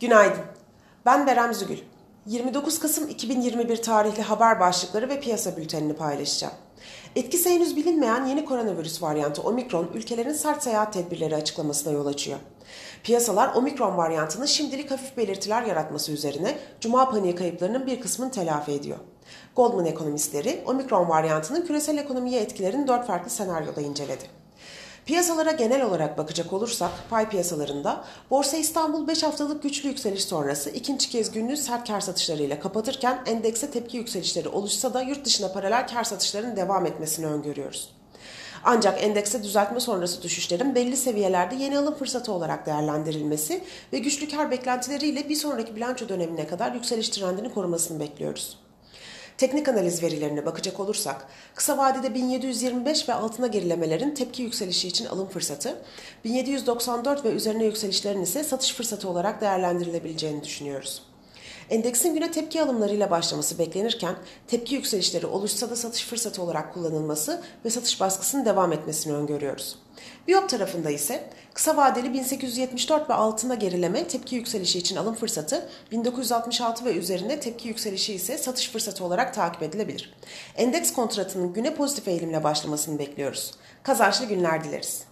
Günaydın, ben Beren Zügül. 29 Kasım 2021 tarihli haber başlıkları ve piyasa bültenini paylaşacağım. Etkisi henüz bilinmeyen yeni koronavirüs varyantı Omicron, ülkelerin sert seyahat tedbirleri açıklamasına yol açıyor. Piyasalar Omicron varyantının şimdilik hafif belirtiler yaratması üzerine Cuma paniği kayıplarının bir kısmını telafi ediyor. Goldman ekonomistleri Omicron varyantının küresel ekonomiye etkilerini 4 farklı senaryoda inceledi. Piyasalara genel olarak bakacak olursak pay piyasalarında Borsa İstanbul 5 haftalık güçlü yükseliş sonrası ikinci kez günlüğü sert kar satışlarıyla kapatırken endekse tepki yükselişleri oluşsa da yurt dışına paralel kar satışlarının devam etmesini öngörüyoruz. Ancak endekse düzeltme sonrası düşüşlerin belli seviyelerde yeni alım fırsatı olarak değerlendirilmesi ve güçlü kar beklentileriyle bir sonraki bilanço dönemine kadar yükseliş trendini korumasını bekliyoruz. Teknik analiz verilerine bakacak olursak, kısa vadede 1725 ve altına gerilemelerin tepki yükselişi için alım fırsatı, 1794 ve üzerine yükselişlerin ise satış fırsatı olarak değerlendirilebileceğini düşünüyoruz. Endeksin güne tepki alımlarıyla başlaması beklenirken, tepki yükselişleri oluşsa da satış fırsatı olarak kullanılması ve satış baskısının devam etmesini öngörüyoruz. Biop tarafında ise kısa vadeli 1874 ve altına gerileme tepki yükselişi için alım fırsatı, 1966 ve üzerinde tepki yükselişi ise satış fırsatı olarak takip edilebilir. Endeks kontratının güne pozitif eğilimle başlamasını bekliyoruz. Kazançlı günler dileriz.